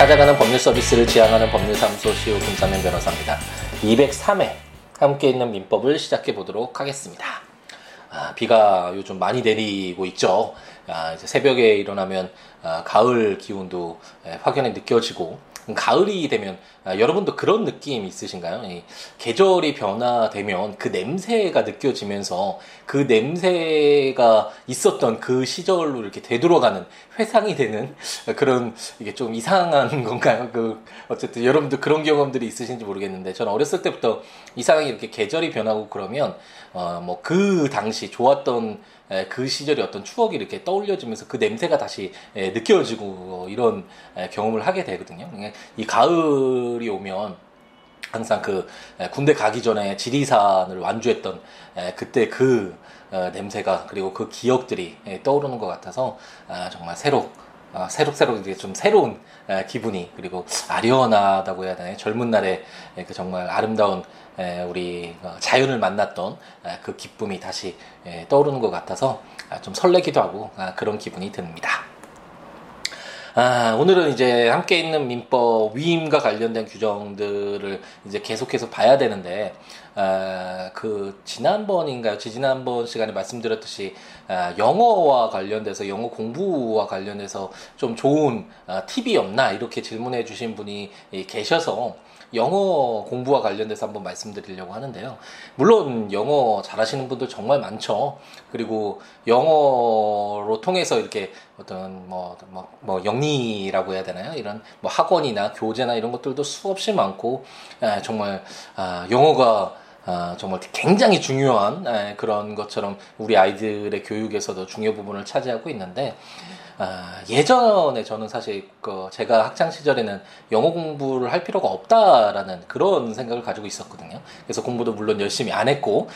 찾아가는 법률 서비스를 지향하는 법률사무소 CEO 김상현 변호사입니다. 203회 함께 있는 민법을 시작해 보도록 하겠습니다. 비가 요즘 많이 내리고 있죠. 이제 새벽에 일어나면 가을 기운도 확연히 느껴지고, 가을이 되면 여러분도 그런 느낌 있으신가요? 계절이 변화되면 그 냄새가 느껴지면서 그 냄새가 있었던 그 시절로 이렇게 되돌아가는, 회상이 되는 그런, 이게 좀 이상한 건가요? 어쨌든 여러분도 그런 경험들이 있으신지 모르겠는데, 저는 어렸을 때부터 이상하게 이렇게 계절이 변하고 그러면 그 당시 좋았던 그 시절의 어떤 추억이 이렇게 떠올려지면서 그 냄새가 다시 느껴지고 이런 경험을 하게 되거든요. 이 가을이 오면 항상 그 군대 가기 전에 지리산을 완주했던 그때 그 냄새가, 그리고 그 기억들이 떠오르는 것 같아서 정말 새록새록 이제 좀 새로운 기분이, 그리고 아련하다고 해야 되나요? 젊은 날에 그 정말 아름다운 우리 자연을 만났던 그 기쁨이 다시 떠오르는 것 같아서 좀 설레기도 하고 그런 기분이 듭니다. 오늘은 이제 함께 있는 민법 위임과 관련된 규정들을 이제 계속해서 봐야 되는데, 지난번 시간에 말씀드렸듯이 영어와 관련돼서, 영어 공부와 관련돼서 좀 좋은 팁이 없나 이렇게 질문해 주신 분이 계셔서 영어 공부와 관련돼서 한번 말씀드리려고 하는데요. 물론 영어 잘하시는 분들 정말 많죠. 그리고 영어로 통해서 이렇게 어떤 영리라고 해야 되나요? 이런 학원이나 교재나 이런 것들도 수없이 많고, 정말 영어가 정말 굉장히 중요한 그런 것처럼 우리 아이들의 교육에서도 중요 부분을 차지하고 있는데, 예전에 저는 사실 제가 학창시절에는 영어 공부를 할 필요가 없다라는 그런 생각을 가지고 있었거든요. 그래서 공부도 물론 열심히 안 했고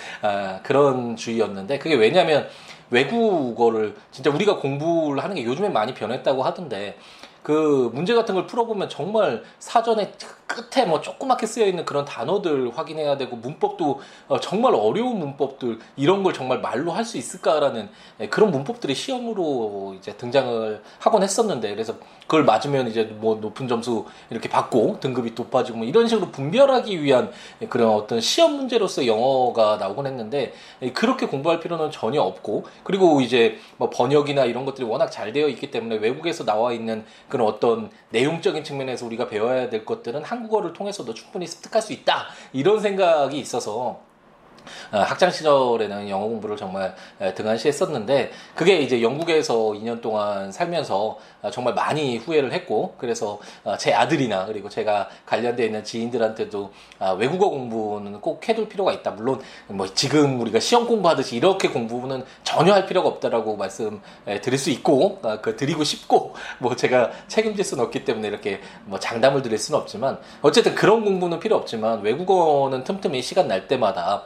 그런 주의였는데, 그게 왜냐면 외국어를 진짜 우리가 공부를 하는 게 요즘에 많이 변했다고 하던데, 그 문제 같은 걸 풀어보면 정말 사전에 끝에 조그맣게 쓰여있는 그런 단어들 확인해야 되고, 문법도 정말 어려운 문법들, 이런 걸 정말 말로 할 수 있을까라는 그런 문법들이 시험으로 이제 등장을 하곤 했었는데, 그래서 그걸 맞으면 이제 높은 점수 이렇게 받고 등급이 높아지고 이런 식으로 분별하기 위한 그런 어떤 시험 문제로서 영어가 나오곤 했는데, 그렇게 공부할 필요는 전혀 없고, 그리고 이제 번역이나 이런 것들이 워낙 잘 되어 있기 때문에 외국에서 나와 있는 그런 어떤 내용적인 측면에서 우리가 배워야 될 것들은 한국어를 통해서도 충분히 습득할 수 있다, 이런 생각이 있어서 학창시절에는 영어 공부를 정말 등한시 했었는데, 그게 이제 영국에서 2년 동안 살면서 정말 많이 후회를 했고, 그래서 제 아들이나 그리고 제가 관련되어 있는 지인들한테도 외국어 공부는 꼭 해둘 필요가 있다, 물론 지금 우리가 시험 공부하듯이 이렇게 공부는 전혀 할 필요가 없다라고 말씀 드릴 수 있고, 드리고 싶고, 제가 책임질 수는 없기 때문에 이렇게 장담을 드릴 수는 없지만, 어쨌든 그런 공부는 필요 없지만 외국어는 틈틈이 시간 날 때마다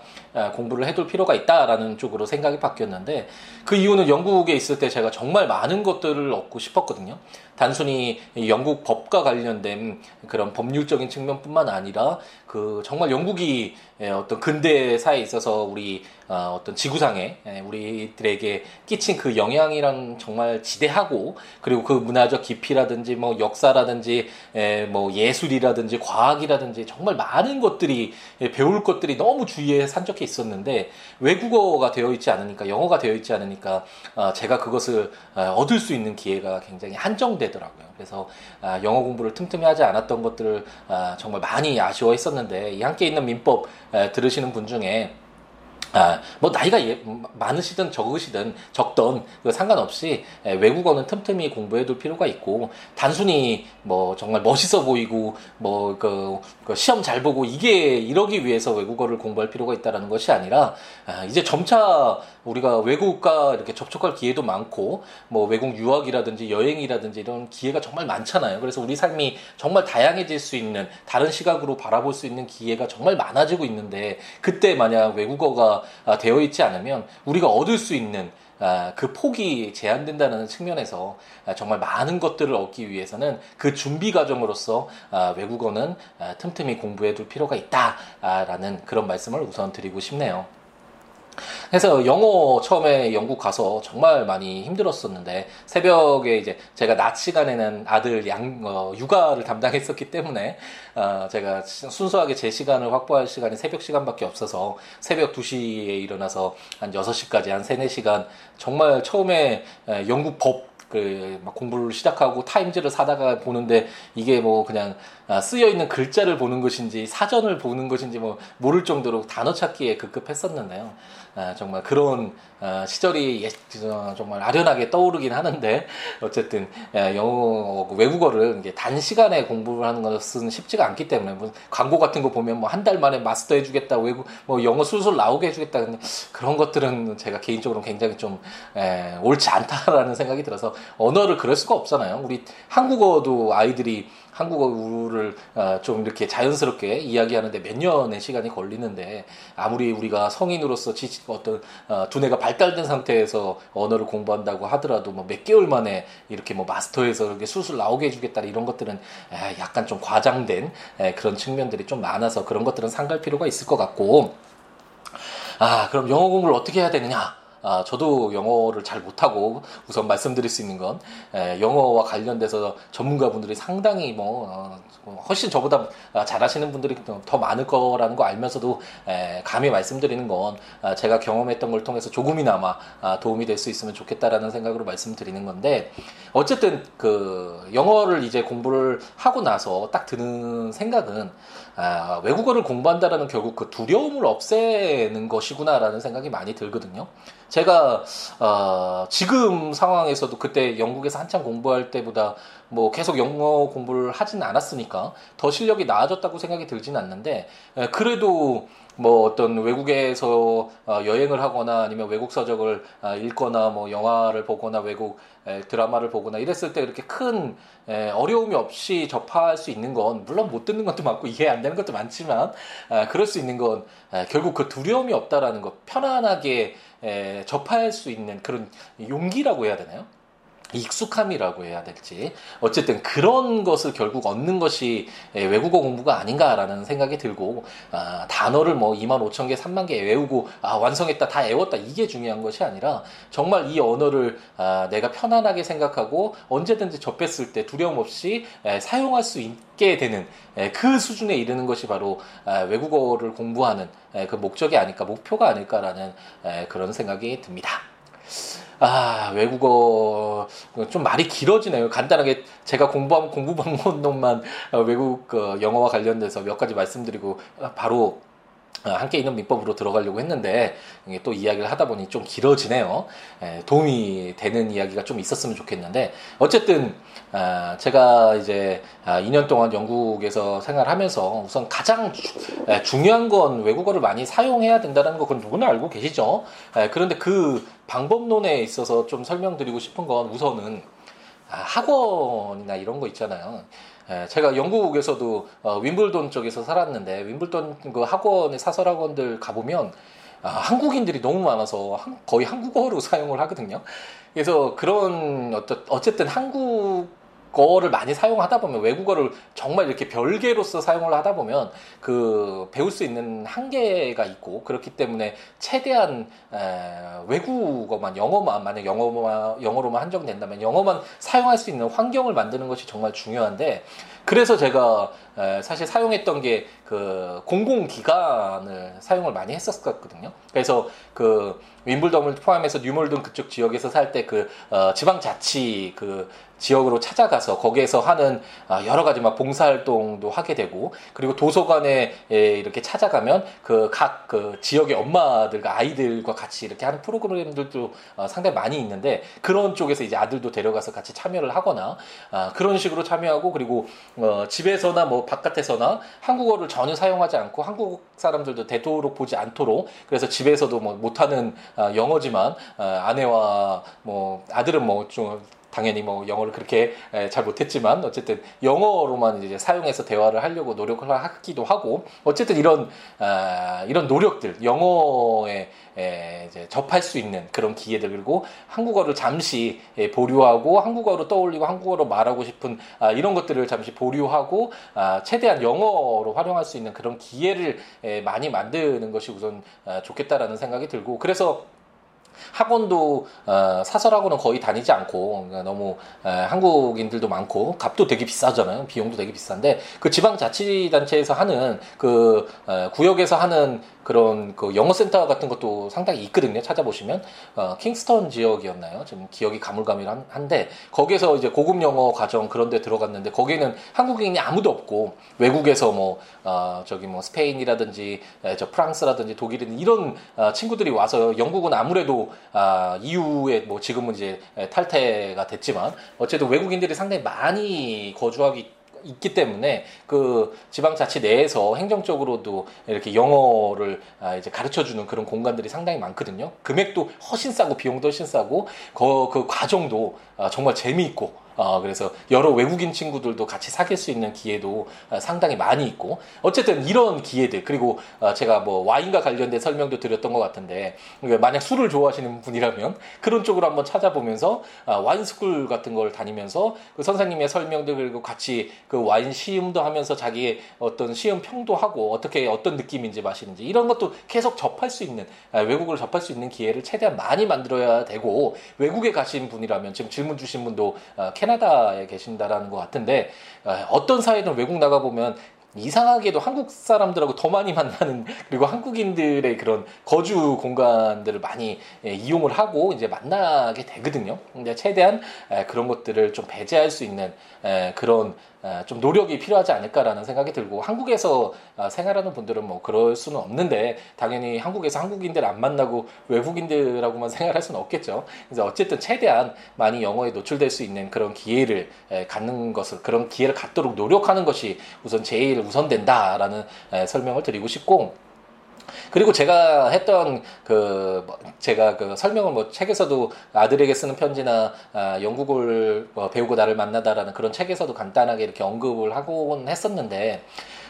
공부를 해둘 필요가 있다라는 쪽으로 생각이 바뀌었는데, 그 이유는 영국에 있을 때 제가 정말 많은 것들을 얻고 싶었거든요. 단순히 영국 법과 관련된 그런 법률적인 측면뿐만 아니라, 그 정말 영국이 어떤 근대사에 있어서 우리 어떤 지구상에 우리들에게 끼친 그 영향이랑 정말 지대하고, 그리고 그 문화적 깊이라든지 역사라든지 예술이라든지 과학이라든지 정말 많은 것들이, 배울 것들이 너무 주위에 산적해 있었는데, 외국어가 되어 있지 않으니까, 영어가 되어 있지 않으니까 제가 그것을 얻을 수 있는 기회가 굉장히 한정되더라고요. 그래서 영어 공부를 틈틈이 하지 않았던 것들을 정말 많이 아쉬워했었는데, 이 함께 있는 민법 들으시는 분 중에 나이가 많으시든 적으시든 적든 상관없이 외국어는 틈틈이 공부해둘 필요가 있고, 단순히 정말 멋있어 보이고 시험 잘 보고 이러기 위해서 외국어를 공부할 필요가 있다는 것이 아니라, 이제 점차 우리가 외국과 이렇게 접촉할 기회도 많고, 외국 유학이라든지 여행이라든지 이런 기회가 정말 많잖아요. 그래서 우리 삶이 정말 다양해질 수 있는, 다른 시각으로 바라볼 수 있는 기회가 정말 많아지고 있는데, 그때 만약 외국어가 되어 있지 않으면 우리가 얻을 수 있는 그 폭이 제한된다는 측면에서 정말 많은 것들을 얻기 위해서는 그 준비 과정으로서 외국어는 틈틈이 공부해 둘 필요가 있다라는 그런 말씀을 우선 드리고 싶네요. 그래서 영어 처음에 영국 가서 정말 많이 힘들었었는데, 새벽에 이제 제가 낮 시간에는 아들 육아를 담당했었기 때문에 제가 순수하게 제 시간을 확보할 시간이 새벽 시간밖에 없어서 새벽 2시에 일어나서 한 6시까지 한 3-4시간 정말 처음에 영국 법 막 공부를 시작하고 타임즈를 사다가 보는데, 이게 뭐 그냥 쓰여 있는 글자를 보는 것인지 사전을 보는 것인지 뭐 모를 정도로 단어 찾기에 급급했었는데요. 정말 그런 시절이 정말 아련하게 떠오르긴 하는데, 어쨌든 영어 외국어를 이게 단시간에 공부를 하는 것은 쉽지가 않기 때문에, 뭐 광고 같은 거 보면 뭐 한 달 만에 마스터 해주겠다, 외국 뭐 영어 술술 나오게 해주겠다, 근데 그런 것들은 제가 개인적으로 굉장히 좀 옳지 않다라는 생각이 들어서 언어를 그럴 수가 없잖아요. 우리 한국어도 아이들이 한국어를 좀 이렇게 자연스럽게 이야기하는데 몇 년의 시간이 걸리는데, 아무리 우리가 성인으로서 어떤 두뇌가 발달된 상태에서 언어를 공부한다고 하더라도 뭐 몇 개월 만에 이렇게 뭐 마스터해서 이렇게 술술 나오게 해주겠다, 이런 것들은 약간 좀 과장된 그런 측면들이 좀 많아서 그런 것들은 삼갈 필요가 있을 것 같고, 그럼 영어 공부를 어떻게 해야 되느냐? 저도 영어를 잘 못하고, 우선 말씀드릴 수 있는 건 영어와 관련돼서 전문가분들이 상당히 훨씬 저보다 잘하시는 분들이 더 많을 거라는 거 알면서도 감히 말씀드리는 건 제가 경험했던 걸 통해서 조금이나마 도움이 될 수 있으면 좋겠다라는 생각으로 말씀드리는 건데, 어쨌든 그 영어를 이제 공부를 하고 나서 딱 드는 생각은 외국어를 공부한다라는 결국 그 두려움을 없애는 것이구나라는 생각이 많이 들거든요. 제가 지금 상황에서도 그때 영국에서 한참 공부할 때보다 뭐 계속 영어 공부를 하진 않았으니까 더 실력이 나아졌다고 생각이 들진 않는데, 그래도 뭐 어떤 외국에서 여행을 하거나 아니면 외국 서적을 읽거나 뭐 영화를 보거나 외국 드라마를 보거나 이랬을 때 이렇게 큰 어려움이 없이 접할 수 있는 건, 물론 못 듣는 것도 많고 이해 안 되는 것도 많지만 그럴 수 있는 건 결국 그 두려움이 없다라는 것, 편안하게 접할 수 있는 그런 용기라고 해야 되나요? 익숙함이라고 해야 될지, 어쨌든 그런 것을 결국 얻는 것이 외국어 공부가 아닌가라는 생각이 들고, 단어를 뭐 25,000개, 30,000개 외우고 완성했다, 다 외웠다, 이게 중요한 것이 아니라 정말 이 언어를 내가 편안하게 생각하고 언제든지 접했을 때 두려움 없이 사용할 수 있게 되는 그 수준에 이르는 것이 바로 외국어를 공부하는 그 목적이 아닐까, 목표가 아닐까라는 그런 생각이 듭니다. 외국어 좀 말이 길어지네요. 간단하게 제가 공부한 공부 방법론만 외국 영어와 관련돼서 몇 가지 말씀드리고 바로 함께 있는 민법으로 들어가려고 했는데, 또 이야기를 하다 보니 좀 길어지네요. 도움이 되는 이야기가 좀 있었으면 좋겠는데, 어쨌든 제가 이제 2년 동안 영국에서 생활하면서 우선 가장 중요한 건 외국어를 많이 사용해야 된다는 거, 그건 누구나 알고 계시죠. 그런데 그 방법론에 있어서 좀 설명드리고 싶은 건, 우선은 학원이나 이런 거 있잖아요. 제가 영국에서도 윈블던 쪽에서 살았는데, 윈블던 그 학원의 사설 학원들 가보면 한국인들이 너무 많아서 거의 한국어로 사용을 하거든요. 그래서 그런 어쨌든 한국어를 많이 사용하다 보면, 외국어를 정말 이렇게 별개로서 사용을 하다 보면 그 배울 수 있는 한계가 있고, 그렇기 때문에 최대한 외국어만, 영어만, 만약 영어로만 한정된다면 영어만 사용할 수 있는 환경을 만드는 것이 정말 중요한데, 그래서 제가 사실 사용했던 게 그 공공기관을 사용을 많이 했었거든요. 그래서 그 윈블덤을 포함해서 뉴몰든 그쪽 지역에서 살 때 그 지방자치 그 지역으로 찾아가서 거기에서 하는 여러 가지 막 봉사활동도 하게 되고, 그리고 도서관에 이렇게 찾아가면 그 각 그 지역의 엄마들과 아이들과 같이 이렇게 하는 프로그램들도 상당히 많이 있는데, 그런 쪽에서 이제 아들도 데려가서 같이 참여를 하거나 그런 식으로 참여하고, 그리고 집에서나 뭐 바깥에서나 한국어를 전혀 사용하지 않고 한국 사람들도 되도록 보지 않도록, 그래서 집에서도 뭐 못하는 영어지만 아내와 뭐 아들은 뭐 좀 당연히 뭐 영어를 그렇게 잘 못했지만 어쨌든 영어로만 이제 사용해서 대화를 하려고 노력을 하기도 하고, 어쨌든 이런 노력들, 영어에 이제 접할 수 있는 그런 기회들, 그리고 한국어를 잠시 보류하고 한국어로 떠올리고 한국어로 말하고 싶은 이런 것들을 잠시 보류하고 최대한 영어로 활용할 수 있는 그런 기회를 많이 만드는 것이 우선 좋겠다라는 생각이 들고, 그래서 학원도 사설학원은 거의 다니지 않고, 그러니까 너무 한국인들도 많고 값도 되게 비싸잖아요. 비용도 되게 비싼데, 그 지방자치단체에서 하는 그 구역에서 하는 그런 그 영어센터 같은 것도 상당히 있거든요. 찾아보시면 킹스턴 지역이었나요? 지금 기억이 가물가물한데 거기에서 이제 고급 영어 과정 그런 데 들어갔는데, 거기에는 한국인이 아무도 없고 외국에서 뭐 저기 뭐 스페인이라든지 저 프랑스라든지 독일인 이런 친구들이 와서, 영국은 아무래도 EU에 뭐 지금은 이제 탈퇴가 됐지만 어쨌든 외국인들이 상당히 많이 거주하기 있기 때문에 그 지방자치 내에서 행정적으로도 이렇게 영어를 이제 가르쳐주는 그런 공간들이 상당히 많거든요. 금액도 훨씬 싸고 비용도 훨씬 싸고 그 과정도 정말 재미있고, 그래서 여러 외국인 친구들도 같이 사귈 수 있는 기회도 상당히 많이 있고, 어쨌든 이런 기회들, 그리고 제가 뭐 와인과 관련된 설명도 드렸던 것 같은데, 만약 술을 좋아하시는 분이라면 그런 쪽으로 한번 찾아보면서 와인 스쿨 같은 걸 다니면서 그 선생님의 설명도, 그리고 같이 그 와인 시음도 하면서 자기의 어떤 시음 평도 하고 어떻게 어떤 느낌인지 마시는지 이런 것도 계속 접할 수 있는, 외국을 접할 수 있는 기회를 최대한 많이 만들어야 되고, 외국에 가신 분이라면 지금 질문 주신 분도 캐나다에 계신다라는 것 같은데, 어떤 사회든 외국 나가보면 이상하게도 한국 사람들하고 더 많이 만나는, 그리고 한국인들의 그런 거주 공간들을 많이 이용을 하고 이제 만나게 되거든요. 근데 최대한 그런 것들을 좀 배제할 수 있는 그런 좀 노력이 필요하지 않을까라는 생각이 들고, 한국에서 생활하는 분들은 뭐 그럴 수는 없는데 당연히 한국에서 한국인들 안 만나고 외국인들하고만 생활할 수는 없겠죠. 그래서 어쨌든 최대한 많이 영어에 노출될 수 있는 그런 기회를 갖는 것을, 그런 기회를 갖도록 노력하는 것이 우선 제일 우선된다라는 설명을 드리고 싶고, 그리고 제가 했던 제가 설명을 뭐 책에서도 아들에게 쓰는 편지나 영국어를 배우고 나를 만나다라는 그런 책에서도 간단하게 이렇게 언급을 하곤 했었는데,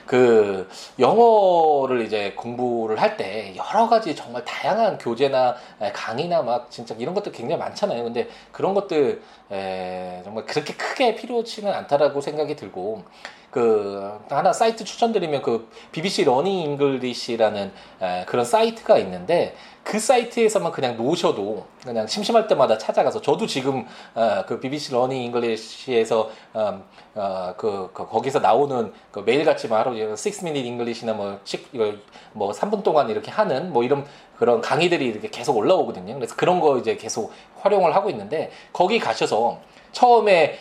그 영어를 이제 공부를 할 때 여러 가지 정말 다양한 교재나 강의나 막 진짜 이런 것들 굉장히 많잖아요. 근데 그런 것들 정말 그렇게 크게 필요치는 않다라고 생각이 들고, 그 하나 사이트 추천드리면 그 BBC 러닝 잉글리시라는 그런 사이트가 있는데, 그 사이트에서만 그냥 놓으셔도 그냥 심심할 때마다 찾아가서, 저도 지금 그 BBC 러닝 잉글리시에서 거기서 나오는 그 매일같이 뭐 하루 6-minute 잉글리시나 뭐 3분 동안 이렇게 하는 뭐 이런 그런 강의들이 이렇게 계속 올라오거든요. 그래서 그런 거 이제 계속 활용을 하고 있는데, 거기 가셔서 처음에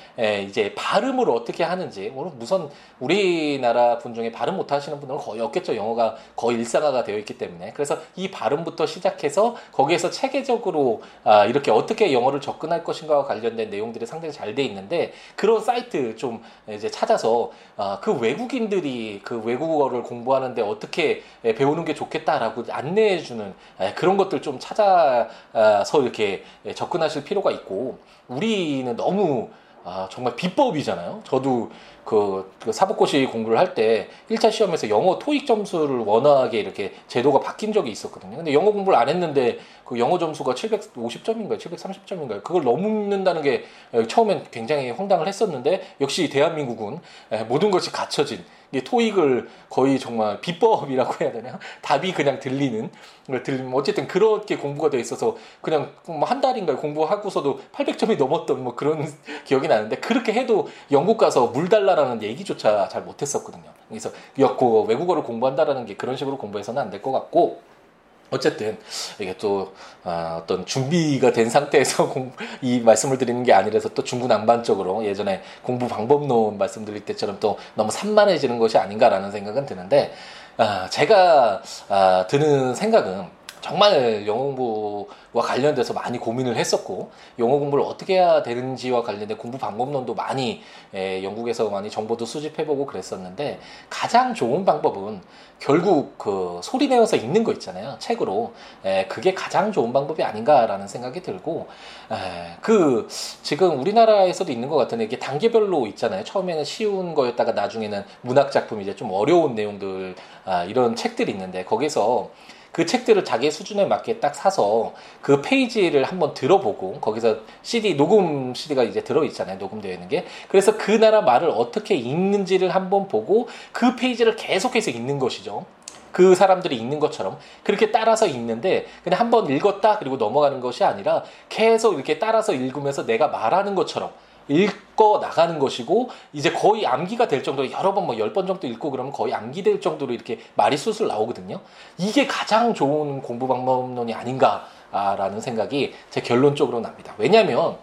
이제 발음을 어떻게 하는지, 우선 우리나라 분 중에 발음 못하시는 분들은 거의 없겠죠. 영어가 거의 일상화가 되어 있기 때문에. 그래서 이 발음부터 시작해서 거기에서 체계적으로 이렇게 어떻게 영어를 접근할 것인가와 관련된 내용들이 상당히 잘 돼 있는데, 그런 사이트 좀 이제 찾아서 그 외국인들이 그 외국어를 공부하는데 어떻게 배우는 게 좋겠다라고 안내해주는 그런 것들 좀 찾아서 이렇게 접근하실 필요가 있고, 우리는 너무 정말 비법이잖아요. 저도 그 사법고시 공부를 할 때 1차 시험에서 영어 토익 점수를 워낙에 이렇게 제도가 바뀐 적이 있었거든요. 근데 영어 공부를 안 했는데 그 영어 점수가 750점인가요? 730점인가요? 그걸 넘는다는 게 처음엔 굉장히 황당을 했었는데, 역시 대한민국은 모든 것이 갖춰진, 이게 토익을 거의 정말 비법이라고 해야 되나? 답이 그냥 들리는, 어쨌든 그렇게 공부가 돼 있어서 그냥 한 달인가요? 공부하고서도 800점이 넘었던 뭐 그런 기억이 나는데, 그렇게 해도 영국 가서 물 달라라는 얘기조차 잘 못했었거든요. 그래서 외국어를 공부한다라는 게 그런 식으로 공부해서는 안 될 것 같고, 어쨌든 이게 또 어떤 준비가 된 상태에서 이 말씀을 드리는 게 아니라서 또 중구난방적으로 예전에 공부 방법론 말씀드릴 때처럼 또 너무 산만해지는 것이 아닌가라는 생각은 드는데, 제가 드는 생각은 정말 영어 공부 관련돼서 많이 고민을 했었고, 영어 공부를 어떻게 해야 되는지와 관련된 공부 방법론도 많이 영국에서 많이 정보도 수집해보고 그랬었는데, 가장 좋은 방법은 결국 그 소리 내어서 읽는 거 있잖아요, 책으로. 그게 가장 좋은 방법이 아닌가라는 생각이 들고, 그 지금 우리나라에서도 있는 것 같은데 이게 단계별로 있잖아요. 처음에는 쉬운 거였다가 나중에는 문학 작품, 이제 좀 어려운 내용들, 이런 책들이 있는데, 거기서 그 책들을 자기 수준에 맞게 딱 사서 그 페이지를 한번 들어보고, 거기서 CD, 녹음 CD가 이제 들어있잖아요, 녹음되어 있는 게. 그래서 그 나라 말을 어떻게 읽는지를 한번 보고 그 페이지를 계속해서 읽는 것이죠. 그 사람들이 읽는 것처럼 그렇게 따라서 읽는데, 그냥 한번 읽었다 그리고 넘어가는 것이 아니라 계속 이렇게 따라서 읽으면서 내가 말하는 것처럼 읽고 나가는 것이고, 이제 거의 암기가 될 정도로 여러 번, 뭐 10번 정도 읽고 그러면 거의 암기될 정도로 이렇게 말이 술술 나오거든요. 이게 가장 좋은 공부 방법론이 아닌가라는 생각이 제 결론적으로 납니다. 왜냐하면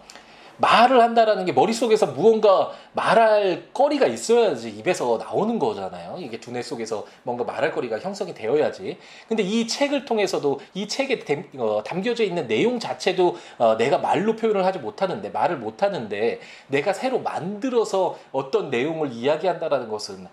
말을 한다라는 게 머릿속에서 무언가 말할 거리가 있어야지 입에서 나오는 거잖아요. 이게 두뇌 속에서 뭔가 말할 거리가 형성이 되어야지. 근데 이 책을 통해서도, 이 책에 담겨져 있는 내용 자체도 내가 말로 표현을 하지 못하는데, 말을 못하는데 내가 새로 만들어서 어떤 내용을 이야기한다라는 것은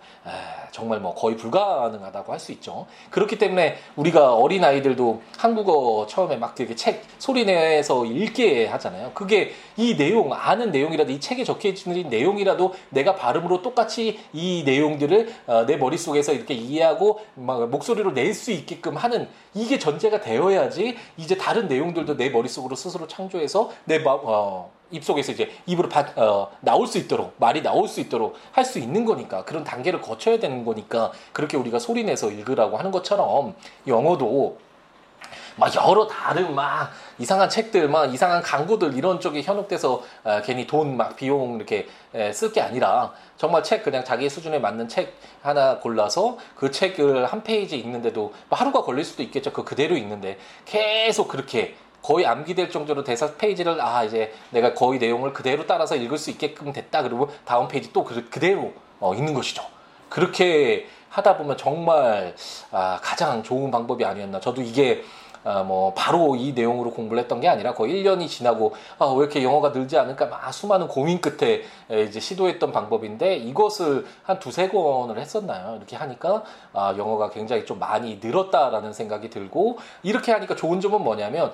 정말 뭐 거의 불가능하다고 할 수 있죠. 그렇기 때문에 우리가 어린아이들도 한국어 처음에 막 이렇게 책 소리내서 읽게 하잖아요. 그게 이 내용, 아는 내용이라도, 이 책에 적혀있는 내용이라도 내가 발음으로 똑같이 이 내용들을 내 머릿속에서 이렇게 이해하고 막 목소리로 낼 수 있게끔 하는, 이게 전제가 되어야지 이제 다른 내용들도 내 머릿속으로 스스로 창조해서 내 입속에서 이제 입으로 나올 수 있도록, 말이 나올 수 있도록 할 수 있는 거니까, 그런 단계를 거쳐야 되는 거니까, 그렇게 우리가 소리내서 읽으라고 하는 것처럼 영어도 막 여러 다른 막 이상한 책들, 막 이상한 광고들 이런 쪽에 현혹돼서 괜히 돈 막 비용 이렇게 쓸 게 아니라, 정말 책, 그냥 자기 수준에 맞는 책 하나 골라서 그 책을 한 페이지 읽는데도 하루가 걸릴 수도 있겠죠. 그대로 읽는데 계속 그렇게 거의 암기될 정도로 대사 페이지를, 이제 내가 거의 내용을 그대로 따라서 읽을 수 있게끔 됐다. 그리고 다음 페이지 또 그대로 읽는 것이죠. 그렇게 하다 보면 정말 가장 좋은 방법이 아니었나. 저도 이게 바로 이 내용으로 공부를 했던 게 아니라 거의 1년이 지나고, 왜 이렇게 영어가 늘지 않을까, 수많은 고민 끝에 이제 시도했던 방법인데, 이것을 한 두세 권을 했었나요? 이렇게 하니까, 영어가 굉장히 좀 많이 늘었다라는 생각이 들고, 이렇게 하니까 좋은 점은 뭐냐면,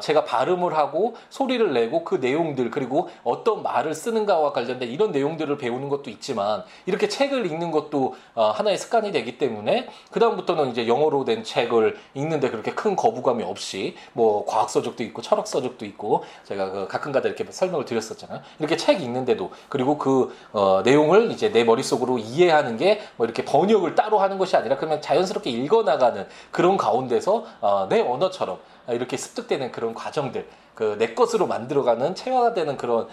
제가 발음을 하고, 소리를 내고, 그 내용들, 그리고 어떤 말을 쓰는가와 관련된 이런 내용들을 배우는 것도 있지만, 이렇게 책을 읽는 것도 하나의 습관이 되기 때문에, 그다음부터는 이제 영어로 된 책을 읽는데 그렇게 큰 거부 감이 없이, 뭐 과학 서적도 있고 철학 서적도 있고, 제가 가끔가다 이렇게 설명을 드렸었잖아요. 이렇게 책 읽는데도, 그리고 그 내용을 이제 내 머릿속으로 이해하는 게 뭐 이렇게 번역을 따로 하는 것이 아니라 그냥 자연스럽게 읽어나가는 그런 가운데서 내 언어처럼 이렇게 습득되는 그런 과정들, 내 것으로 만들어가는, 체화되는 그런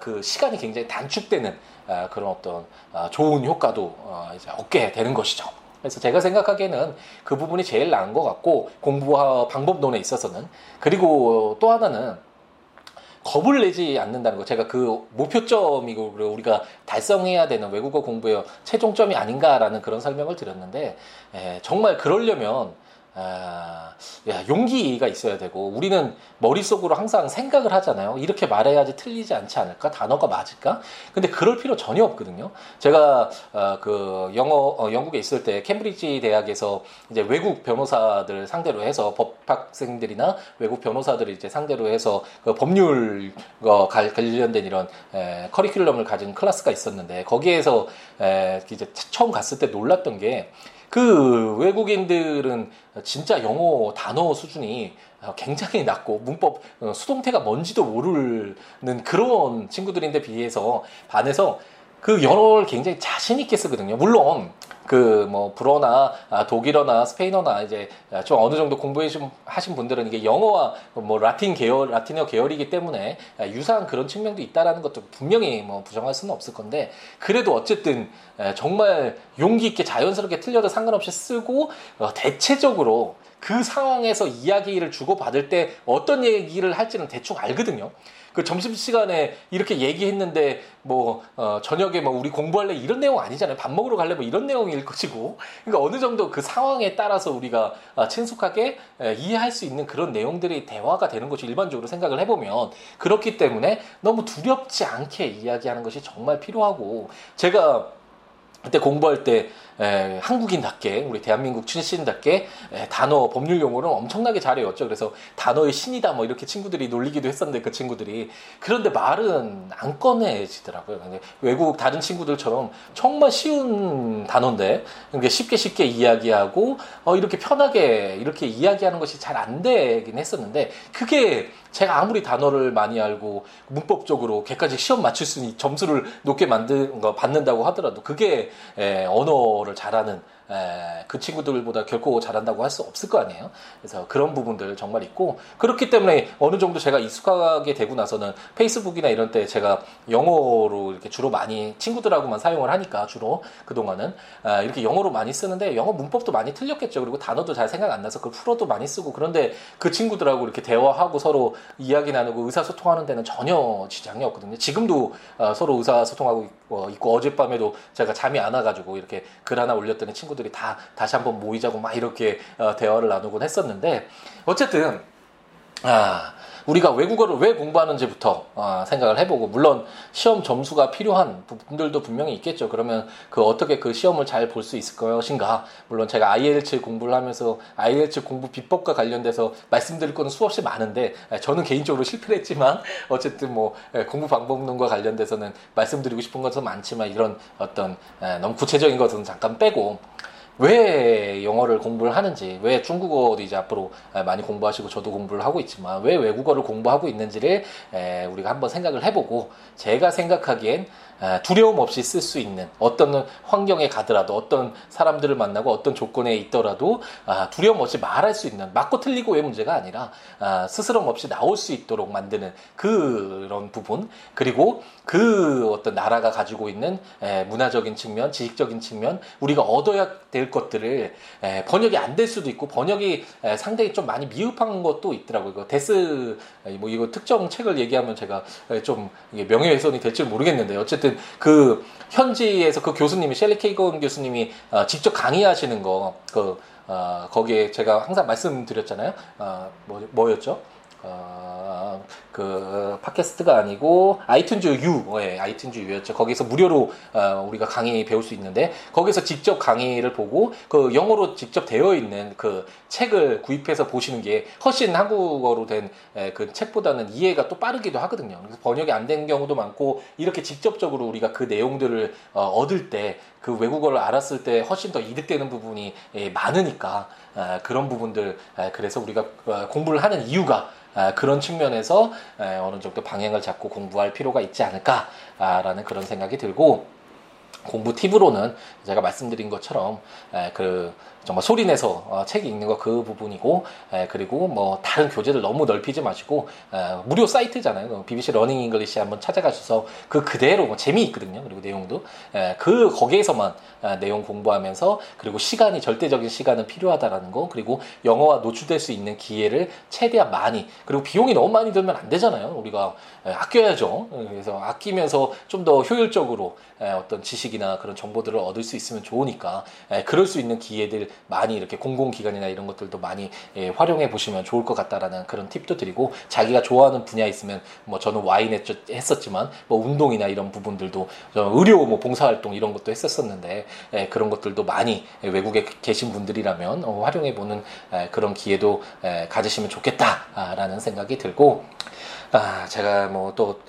그 시간이 굉장히 단축되는 그런 어떤 좋은 효과도 이제 얻게 되는 것이죠. 그래서 제가 생각하기에는 그 부분이 제일 나은 것 같고, 공부 방법론에 있어서는. 그리고 또 하나는 겁을 내지 않는다는 거. 제가 그 목표점이고 우리가 달성해야 되는 외국어 공부의 최종점이 아닌가라는 그런 설명을 드렸는데, 정말 그러려면 용기가 있어야 되고, 우리는 머릿속으로 항상 생각을 하잖아요. 이렇게 말해야지 틀리지 않지 않을까? 단어가 맞을까? 근데 그럴 필요 전혀 없거든요. 제가 영국에 있을 때 캠브리지 대학에서 이제 외국 변호사들 상대로 해서, 법학생들이나 외국 변호사들을 이제 상대로 해서 그 법률과 관련된 이런 커리큘럼을 가진 클래스가 있었는데, 거기에서 이제 처음 갔을 때 놀랐던 게, 그 외국인들은 진짜 영어 단어 수준이 굉장히 낮고, 문법 수동태가 뭔지도 모르는 그런 친구들인데 반해서 그 영어를 굉장히 자신 있게 쓰거든요. 물론 불어나 독일어나 스페인어나 이제 좀 어느 정도 공부하신 분들은 이게 영어와 라틴어 계열이기 때문에 유사한 그런 측면도 있다라는 것도 분명히 부정할 수는 없을 건데, 그래도 어쨌든 정말 용기 있게 자연스럽게 틀려도 상관없이 쓰고, 대체적으로 그 상황에서 이야기를 주고받을 때 어떤 얘기를 할지는 대충 알거든요. 그 점심시간에 이렇게 얘기했는데 저녁에 우리 공부할래 이런 내용 아니잖아요. 밥 먹으러 갈래 이런 내용이 상황일 것이고, 그러니까 어느 정도 그 상황에 따라서 우리가 친숙하게 이해할 수 있는 그런 내용들이 대화가 되는 것이 일반적으로 생각을 해보면, 그렇기 때문에 너무 두렵지 않게 이야기하는 것이 정말 필요하고, 제가 그때 공부할 때 한국인답게, 우리 대한민국 출신답게 단어, 법률 용어를 엄청나게 잘해왔죠. 그래서 단어의 신이다 뭐 이렇게 친구들이 놀리기도 했었는데, 그 친구들이. 그런데 말은 안 꺼내지더라고요. 외국 다른 친구들처럼 정말 쉬운 단어인데 쉽게 이야기하고 이렇게 편하게 이렇게 이야기하는 것이 잘 안 되긴 했었는데, 그게 제가 아무리 단어를 많이 알고 문법적으로 객관식 시험 맞출 수 있는 점수를 높게 받는다고 하더라도, 그게 언어를 잘하는 그 친구들보다 결코 잘한다고 할 수 없을 거 아니에요. 그래서 그런 부분들 정말 있고, 그렇기 때문에 어느 정도 제가 익숙하게 되고 나서는 페이스북이나 이런 때 제가 영어로 이렇게 주로 많이 친구들하고만 사용을 하니까, 주로 그동안은 이렇게 영어로 많이 쓰는데, 영어 문법도 많이 틀렸겠죠. 그리고 단어도 잘 생각 안 나서 그걸 풀어도 많이 쓰고, 그런데 그 친구들하고 이렇게 대화하고 서로 이야기 나누고 의사소통하는 데는 전혀 지장이 없거든요. 지금도 서로 의사소통하고 있고, 어젯밤에도 제가 잠이 안 와가지고 이렇게 글 하나 올렸더니 친구들이 다 다시 한번 모이자고 막 이렇게 대화를 나누곤 했었는데, 어쨌든 우리가 외국어를 왜 공부하는지부터 생각을 해보고, 물론 시험 점수가 필요한 분들도 분명히 있겠죠. 그러면 어떻게 그 시험을 잘 볼 수 있을 것인가. 물론 제가 IELTS 공부를 하면서 IELTS 공부 비법과 관련돼서 말씀드릴 거는 수없이 많은데, 저는 개인적으로 실패를 했지만 어쨌든 뭐 공부 방법론과 관련돼서는 말씀드리고 싶은 것은 많지만, 이런 어떤 너무 구체적인 것은 잠깐 빼고, 왜 영어를 공부를 하는지, 왜 중국어도 이제 앞으로 많이 공부하시고 저도 공부를 하고 있지만 왜 외국어를 공부하고 있는지를 우리가 한번 생각을 해보고, 제가 생각하기엔 두려움 없이 쓸 수 있는, 어떤 환경에 가더라도, 어떤 사람들을 만나고 어떤 조건에 있더라도 두려움 없이 말할 수 있는, 맞고 틀리고의 문제가 아니라 스스럼 없이 나올 수 있도록 만드는 그런 부분, 그리고 그 어떤 나라가 가지고 있는 문화적인 측면, 지식적인 측면, 우리가 얻어야 될 것들을 번역이 안 될 수도 있고, 번역이 상당히 좀 많이 미흡한 것도 있더라고요. 이거 데스 뭐 이거 특정 책을 얘기하면 제가 좀 명예훼손이 될지 모르겠는데, 어쨌든 그 현지에서 그 교수님이, 셸리 케이건 교수님이 직접 강의하시는 거, 거기에 제가 항상 말씀드렸잖아요. 뭐였죠? 팟캐스트가 아니고 아이튠즈 U였죠. 거기서 무료로 우리가 강의 배울 수 있는데, 거기서 직접 강의를 보고 그 영어로 직접 되어 있는 그 책을 구입해서 보시는 게 훨씬 한국어로 된 그 책보다는 이해가 또 빠르기도 하거든요. 그래서 번역이 안 된 경우도 많고, 이렇게 직접적으로 우리가 그 내용들을 얻을 때, 그 외국어를 알았을 때 훨씬 더 이득되는 부분이 많으니까, 그런 부분들, 그래서 우리가 공부를 하는 이유가 그런 측면에서 어느 정도 방향을 잡고 공부할 필요가 있지 않을까라는 그런 생각이 들고, 공부 팁으로는 제가 말씀드린 것처럼 정말 소리내서 책 읽는 거 그 부분이고, 그리고 뭐 다른 교재들 너무 넓히지 마시고, 무료 사이트잖아요. BBC 러닝 잉글리시 한번 찾아가셔서 그대로 뭐 재미있거든요. 그리고 내용도 거기에서만 내용 공부하면서, 그리고 시간이, 절대적인 시간은 필요하다라는 거, 그리고 영어와 노출될 수 있는 기회를 최대한 많이, 그리고 비용이 너무 많이 들면 안 되잖아요. 우리가 아껴야죠. 그래서 아끼면서 좀 더 효율적으로 어떤 지식이나 그런 정보들을 얻을 수 있으면 좋으니까, 그럴 수 있는 기회들 많이 이렇게 공공기관이나 이런 것들도 많이 활용해 보시면 좋을 것 같다라는 그런 팁도 드리고, 자기가 좋아하는 분야 있으면, 뭐 저는 와인 했었지만 뭐 운동이나 이런 부분들도, 의료 뭐 봉사활동 이런 것도 했었었는데, 그런 것들도 많이 외국에 계신 분들이라면 활용해 보는 그런 기회도 가지시면 좋겠다라는 생각이 들고, 제가 뭐 또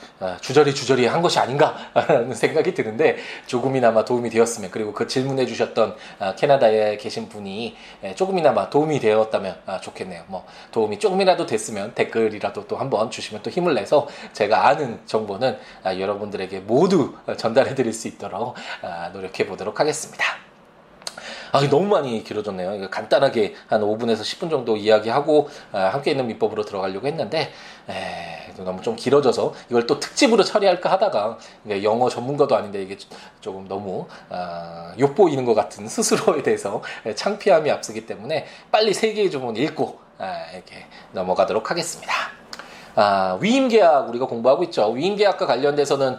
주저리 한 것이 아닌가라는 생각이 드는데, 조금이나마 도움이 되었으면, 그리고 그 질문해 주셨던 캐나다에 계신 분이 조금이나마 도움이 되었다면 좋겠네요. 뭐 도움이 조금이라도 됐으면 댓글이라도 또 한번 주시면 또 힘을 내서 제가 아는 정보는 여러분들에게 모두 전달해 드릴 수 있도록 노력해 보도록 하겠습니다. 너무 많이 길어졌네요. 이거 간단하게 한 5분에서 10분 정도 이야기하고 함께 있는 민법으로 들어가려고 했는데, 너무 좀 길어져서 이걸 또 특집으로 처리할까 하다가, 영어 전문가도 아닌데 이게 조금 너무 욕보이는 것 같은 스스로에 대해서 창피함이 앞서기 때문에 빨리 3개의 조문 읽고 이렇게 넘어가도록 하겠습니다. 위임계약 우리가 공부하고 있죠. 위임계약과 관련돼서는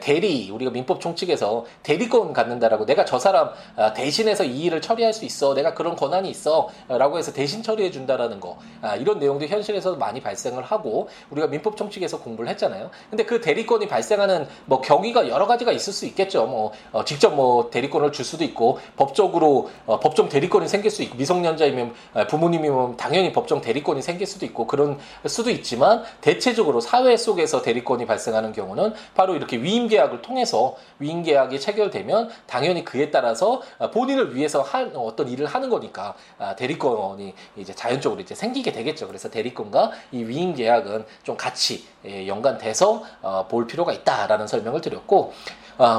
대리, 우리가 민법 총칙에서 대리권 갖는다라고, 내가 저 사람 대신해서 이 일을 처리할 수 있어, 내가 그런 권한이 있어 라고 해서 대신 처리해 준다라는 거, 이런 내용도 현실에서 많이 발생을 하고 우리가 민법 총칙에서 공부를 했잖아요. 근데 그 대리권이 발생하는 뭐 경위가 여러 가지가 있을 수 있겠죠. 뭐 직접 뭐 대리권을 줄 수도 있고, 법적으로 법정 대리권이 생길 수 있고, 미성년자이면 부모님이면 당연히 법정 대리권이 생길 수도 있고 그런 수도 있지만, 대체적으로 사회 속에서 대리권이 발생하는 경우는 바로 이렇게 위임계약을 통해서, 위임계약이 체결되면 당연히 그에 따라서 본인을 위해서 어떤 일을 하는 거니까 대리권이 이제 자연적으로 이제 생기게 되겠죠. 그래서 대리권과 이 위임계약은 좀 같이 연관돼서 볼 필요가 있다라는 설명을 드렸고,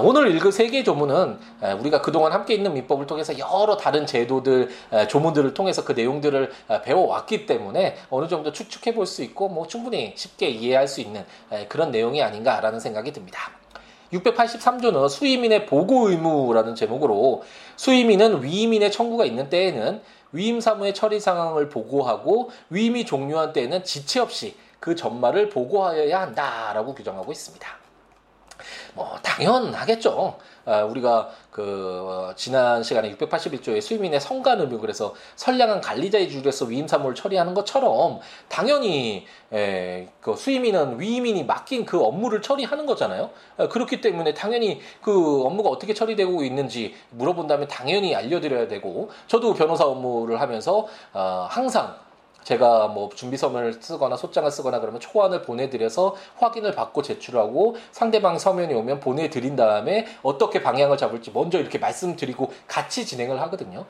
오늘 읽을 세 개의 조문은 우리가 그동안 함께 있는 민법을 통해서 여러 다른 제도들, 조문들을 통해서 그 내용들을 배워왔기 때문에 어느 정도 추측해 볼 수 있고 뭐 충분히 쉽게 이해할 수 있는 그런 내용이 아닌가라는 생각이 듭니다. 683조는 수임인의 보고 의무라는 제목으로, 수임인은 위임인의 청구가 있는 때에는 위임 사무의 처리 상황을 보고하고, 위임이 종료한 때에는 지체 없이 그 전말을 보고하여야 한다라고 규정하고 있습니다. 뭐 당연하겠죠. 우리가 그 지난 시간에 681조의 수임인의 성간 의무, 그래서 선량한 관리자의 주류에서 위임 사무를 처리하는 것처럼 당연히 그 수임인은 위임인이 맡긴 그 업무를 처리하는 거잖아요. 그렇기 때문에 당연히 그 업무가 어떻게 처리되고 있는지 물어본다면 당연히 알려드려야 되고, 저도 변호사 업무를 하면서 항상 제가 뭐 준비서면을 쓰거나 소장을 쓰거나 그러면 초안을 보내드려서 확인을 받고 제출하고, 상대방 서면이 오면 보내드린 다음에 어떻게 방향을 잡을지 먼저 이렇게 말씀드리고 같이 진행을 하거든요.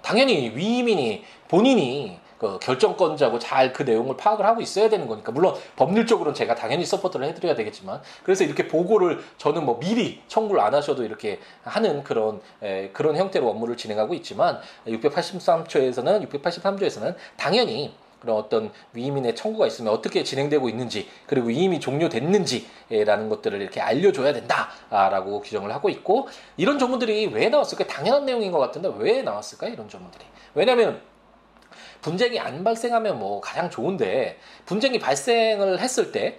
당연히 위임인이 본인이 그 결정권자고 잘 그 내용을 파악을 하고 있어야 되는 거니까, 물론 법률적으로는 제가 당연히 서포트를 해드려야 되겠지만, 그래서 이렇게 보고를 저는 뭐 미리 청구를 안 하셔도 이렇게 하는 그런 형태로 업무를 진행하고 있지만, 683조에서는 당연히 그런 어떤 위임인의 청구가 있으면 어떻게 진행되고 있는지, 그리고 위임이 종료됐는지라는 것들을 이렇게 알려줘야 된다라고 규정을 하고 있고, 이런 조문들이 왜 나왔을까? 당연한 내용인 것 같은데 왜 나왔을까? 이런 조문들이. 왜냐하면 분쟁이 안 발생하면 뭐 가장 좋은데, 분쟁이 발생을 했을 때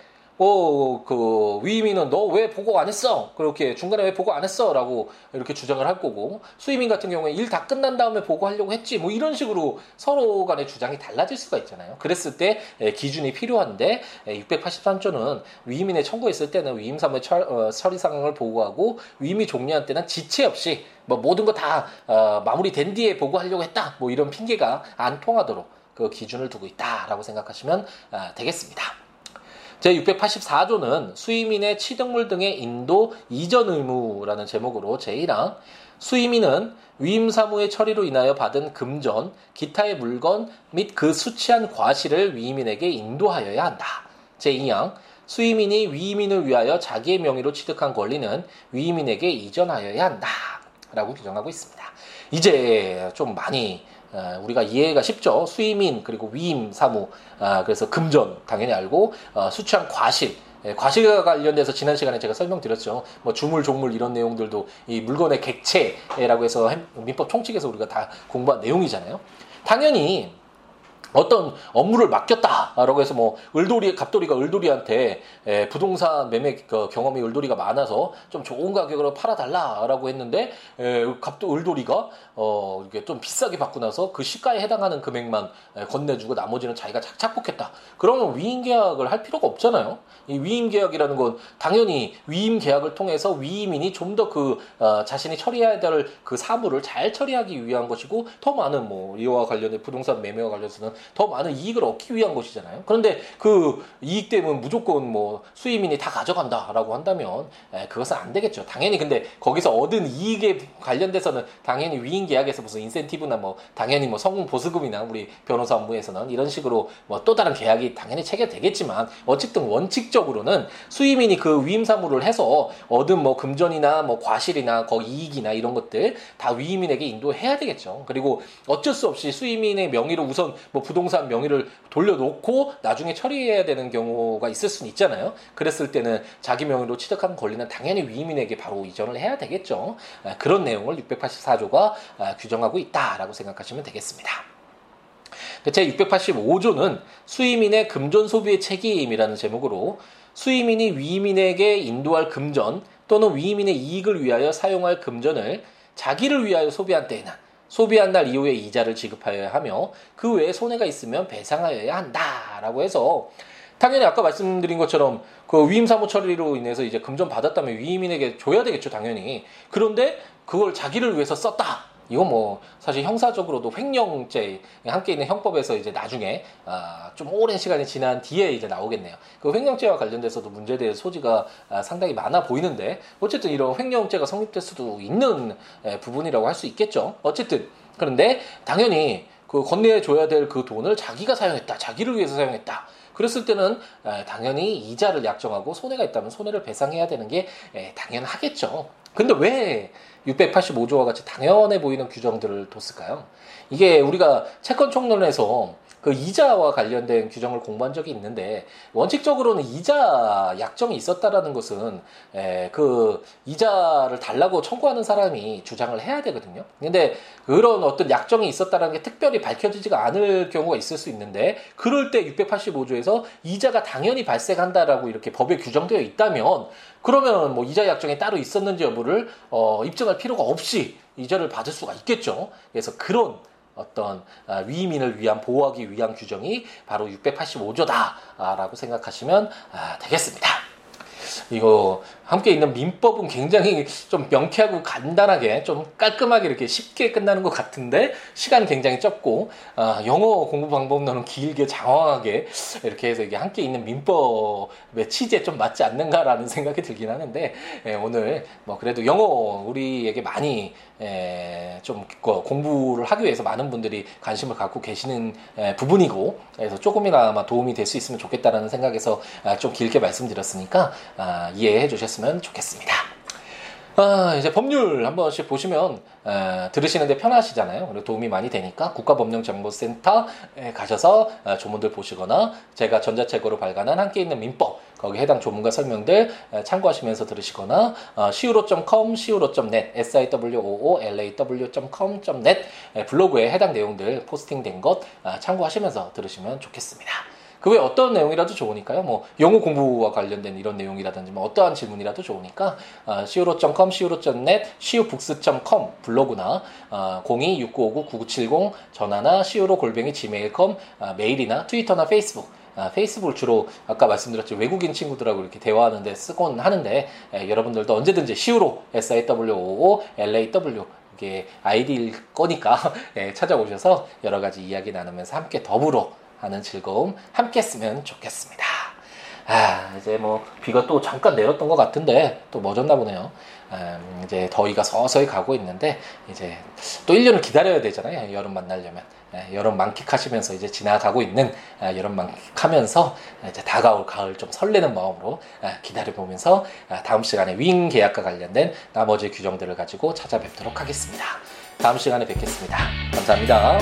그 위임인은 너 왜 보고 안 했어? 그렇게 중간에 왜 보고 안 했어? 라고 이렇게 주장을 할 거고, 수임인 같은 경우에 일 다 끝난 다음에 보고하려고 했지, 뭐 이런 식으로 서로 간의 주장이 달라질 수가 있잖아요. 그랬을 때 기준이 필요한데, 683조는 위임인의 청구했을 때는 위임 사무의 처리 상황을 보고하고, 위임이 종료한 때는 지체 없이 뭐 모든 거 다 마무리된 뒤에 보고하려고 했다, 뭐 이런 핑계가 안 통하도록 그 기준을 두고 있다라고 생각하시면 되겠습니다. 제684조는 수임인의 취득물 등의 인도 이전 의무라는 제목으로 제1항, 수임인은 위임 사무의 처리로 인하여 받은 금전, 기타의 물건 및 그 수취한 과실을 위임인에게 인도하여야 한다. 제2항, 수임인이 위임인을 위하여 자기의 명의로 취득한 권리는 위임인에게 이전하여야 한다 라고 규정하고 있습니다. 이제 좀 많이 우리가 이해가 쉽죠. 수임인, 그리고 위임 사무, 그래서 금전 당연히 알고, 수취한 과실, 과실과 관련돼서 지난 시간에 제가 설명드렸죠. 뭐 주물, 종물 이런 내용들도 이 물건의 객체라고 해서 민법 총칙에서 우리가 다 공부한 내용이잖아요. 당연히 어떤 업무를 맡겼다라고 해서 뭐 을돌이, 갑돌이가 을돌이한테 부동산 매매 경험이 을돌이가 많아서 좀 좋은 가격으로 팔아달라라고 했는데, 을돌이가 이게 좀 비싸게 받고 나서 그 시가에 해당하는 금액만 건네주고 나머지는 자기가 착복했다. 그러면 위임계약을 할 필요가 없잖아요. 이 위임계약이라는 건 당연히 위임계약을 통해서 위임인이 좀 더 그 자신이 처리해야 될 그 사무를 잘 처리하기 위한 것이고, 더 많은 뭐 이와 관련된 부동산 매매와 관련해서는 더 많은 이익을 얻기 위한 것이잖아요. 그런데 그 이익 때문에 무조건 뭐 수임인이 다 가져간다라고 한다면 그것은 안 되겠죠. 당연히. 근데 거기서 얻은 이익에 관련돼서는 당연히 위임계약에서 무슨 인센티브나 뭐 당연히 뭐 성보수금이나 우리 변호사 업무에서는 이런 식으로 뭐 또 다른 계약이 당연히 체결되겠지만, 어쨌든 원칙적으로는 수임인이 그 위임 사무를 해서 얻은 뭐 금전이나 뭐 과실이나 거 이익이나 이런 것들 다 위임인에게 인도해야 되겠죠. 그리고 어쩔 수 없이 수임인의 명의로 우선 뭐 부동산 명의를 돌려놓고 나중에 처리해야 되는 경우가 있을 수는 있잖아요. 그랬을 때는 자기 명의로 취득한 권리는 당연히 위임인에게 바로 이전을 해야 되겠죠. 그런 내용을 684조가 규정하고 있다라고 생각하시면 되겠습니다. 제685조는 수이민의 금전 소비의 책임이라는 제목으로 수이민이 위이민에게 인도할 금전 또는 위이민의 이익을 위하여 사용할 금전을 자기를 위하여 소비한 때에는 소비한 날 이후에 이자를 지급하여야 하며 그 외에 손해가 있으면 배상하여야 한다라고 해서 당연히 아까 말씀드린 것처럼 그 위임 사무 처리로 인해서 이제 금전 받았다면 위임인에게 줘야 되겠죠, 당연히. 그런데 그걸 자기를 위해서 썼다. 이거 뭐 사실 형사적으로도 횡령죄 함께 있는 형법에서 이제 나중에 좀 오랜 시간이 지난 뒤에 이제 나오겠네요. 그 횡령죄와 관련돼서도 문제에 대한 소지가 상당히 많아 보이는데 어쨌든 이런 횡령죄가 성립될 수도 있는 부분이라고 할 수 있겠죠. 어쨌든 그런데 당연히 그 건네줘야 될 그 돈을 자기가 사용했다, 자기를 위해서 사용했다. 그랬을 때는 당연히 이자를 약정하고 손해가 있다면 손해를 배상해야 되는 게 당연하겠죠. 근데 왜 685조와 같이 당연해 보이는 규정들을 뒀을까요? 이게 우리가 채권총론에서 그 이자와 관련된 규정을 공부한 적이 있는데 원칙적으로는 이자 약정이 있었다라는 것은 그 이자를 달라고 청구하는 사람이 주장을 해야 되거든요. 근데 그런 어떤 약정이 있었다라는 게 특별히 밝혀지지가 않을 경우가 있을 수 있는데 그럴 때 685조에서 이자가 당연히 발생한다라고 이렇게 법에 규정되어 있다면 그러면 뭐 이자 약정이 따로 있었는지 여부를 입증할 필요가 없이 이자를 받을 수가 있겠죠. 그래서 그런 어떤 위임인을 위한 보호하기 위한 규정이 바로 685조다라고 생각하시면 되겠습니다. 이거 함께 있는 민법은 굉장히 좀 명쾌하고 간단하게 좀 깔끔하게 이렇게 쉽게 끝나는 것 같은데 시간 굉장히 적고 영어 공부 방법론은 길게 장황하게 이렇게 해서 이게 함께 있는 민법의 취지에 좀 맞지 않는가라는 생각이 들긴 하는데 오늘 뭐 그래도 영어 우리에게 많이 좀 공부를 하기 위해서 많은 분들이 관심을 갖고 계시는 부분이고 그래서 조금이나마 도움이 될 수 있으면 좋겠다라는 생각에서 좀 길게 말씀드렸으니까 이해해 주셨으면 좋겠습니다. 이제 법률 한 번씩 보시면 들으시는데 편하시잖아요. 그리고 도움이 많이 되니까 국가법령정보센터에 가셔서 조문들 보시거나 제가 전자책으로 발간한 함께 있는 민법 거기 해당 조문과 설명들 참고하시면서 들으시거나 siwo.com, siwo.net, siwoolaw.com.net 블로그에 해당 내용들 포스팅된 것 참고하시면서 들으시면 좋겠습니다. 그 외에 어떤 내용이라도 좋으니까요. 뭐 영어 공부와 관련된 이런 내용이라든지 뭐 어떠한 질문이라도 좋으니까 siwo.com, siwo.net, siwobooks.com 블로그나 026959-9970 전화나 siwo@gmail.com 메일이나 트위터나 페이스북을 주로 아까 말씀드렸죠. 외국인 친구들하고 이렇게 대화하는데 쓰곤 하는데 여러분들도 언제든지 siwo, siwoolaw 이게 아이디일 거니까 찾아오셔서 여러 가지 이야기 나누면서 함께 더불어 하는 즐거움 함께 했으면 좋겠습니다. 이제 뭐 비가 또 잠깐 내렸던 것 같은데 또 멎었나 보네요. 이제 더위가 서서히 가고 있는데 이제 또 1년을 기다려야 되잖아요. 여름 만나려면. 여름 만끽하시면서 이제 지나가고 있는 여름 만끽하면서 이제 다가올 가을 좀 설레는 마음으로 기다려보면서 다음 시간에 윙 계약과 관련된 나머지 규정들을 가지고 찾아뵙도록 하겠습니다. 다음 시간에 뵙겠습니다. 감사합니다.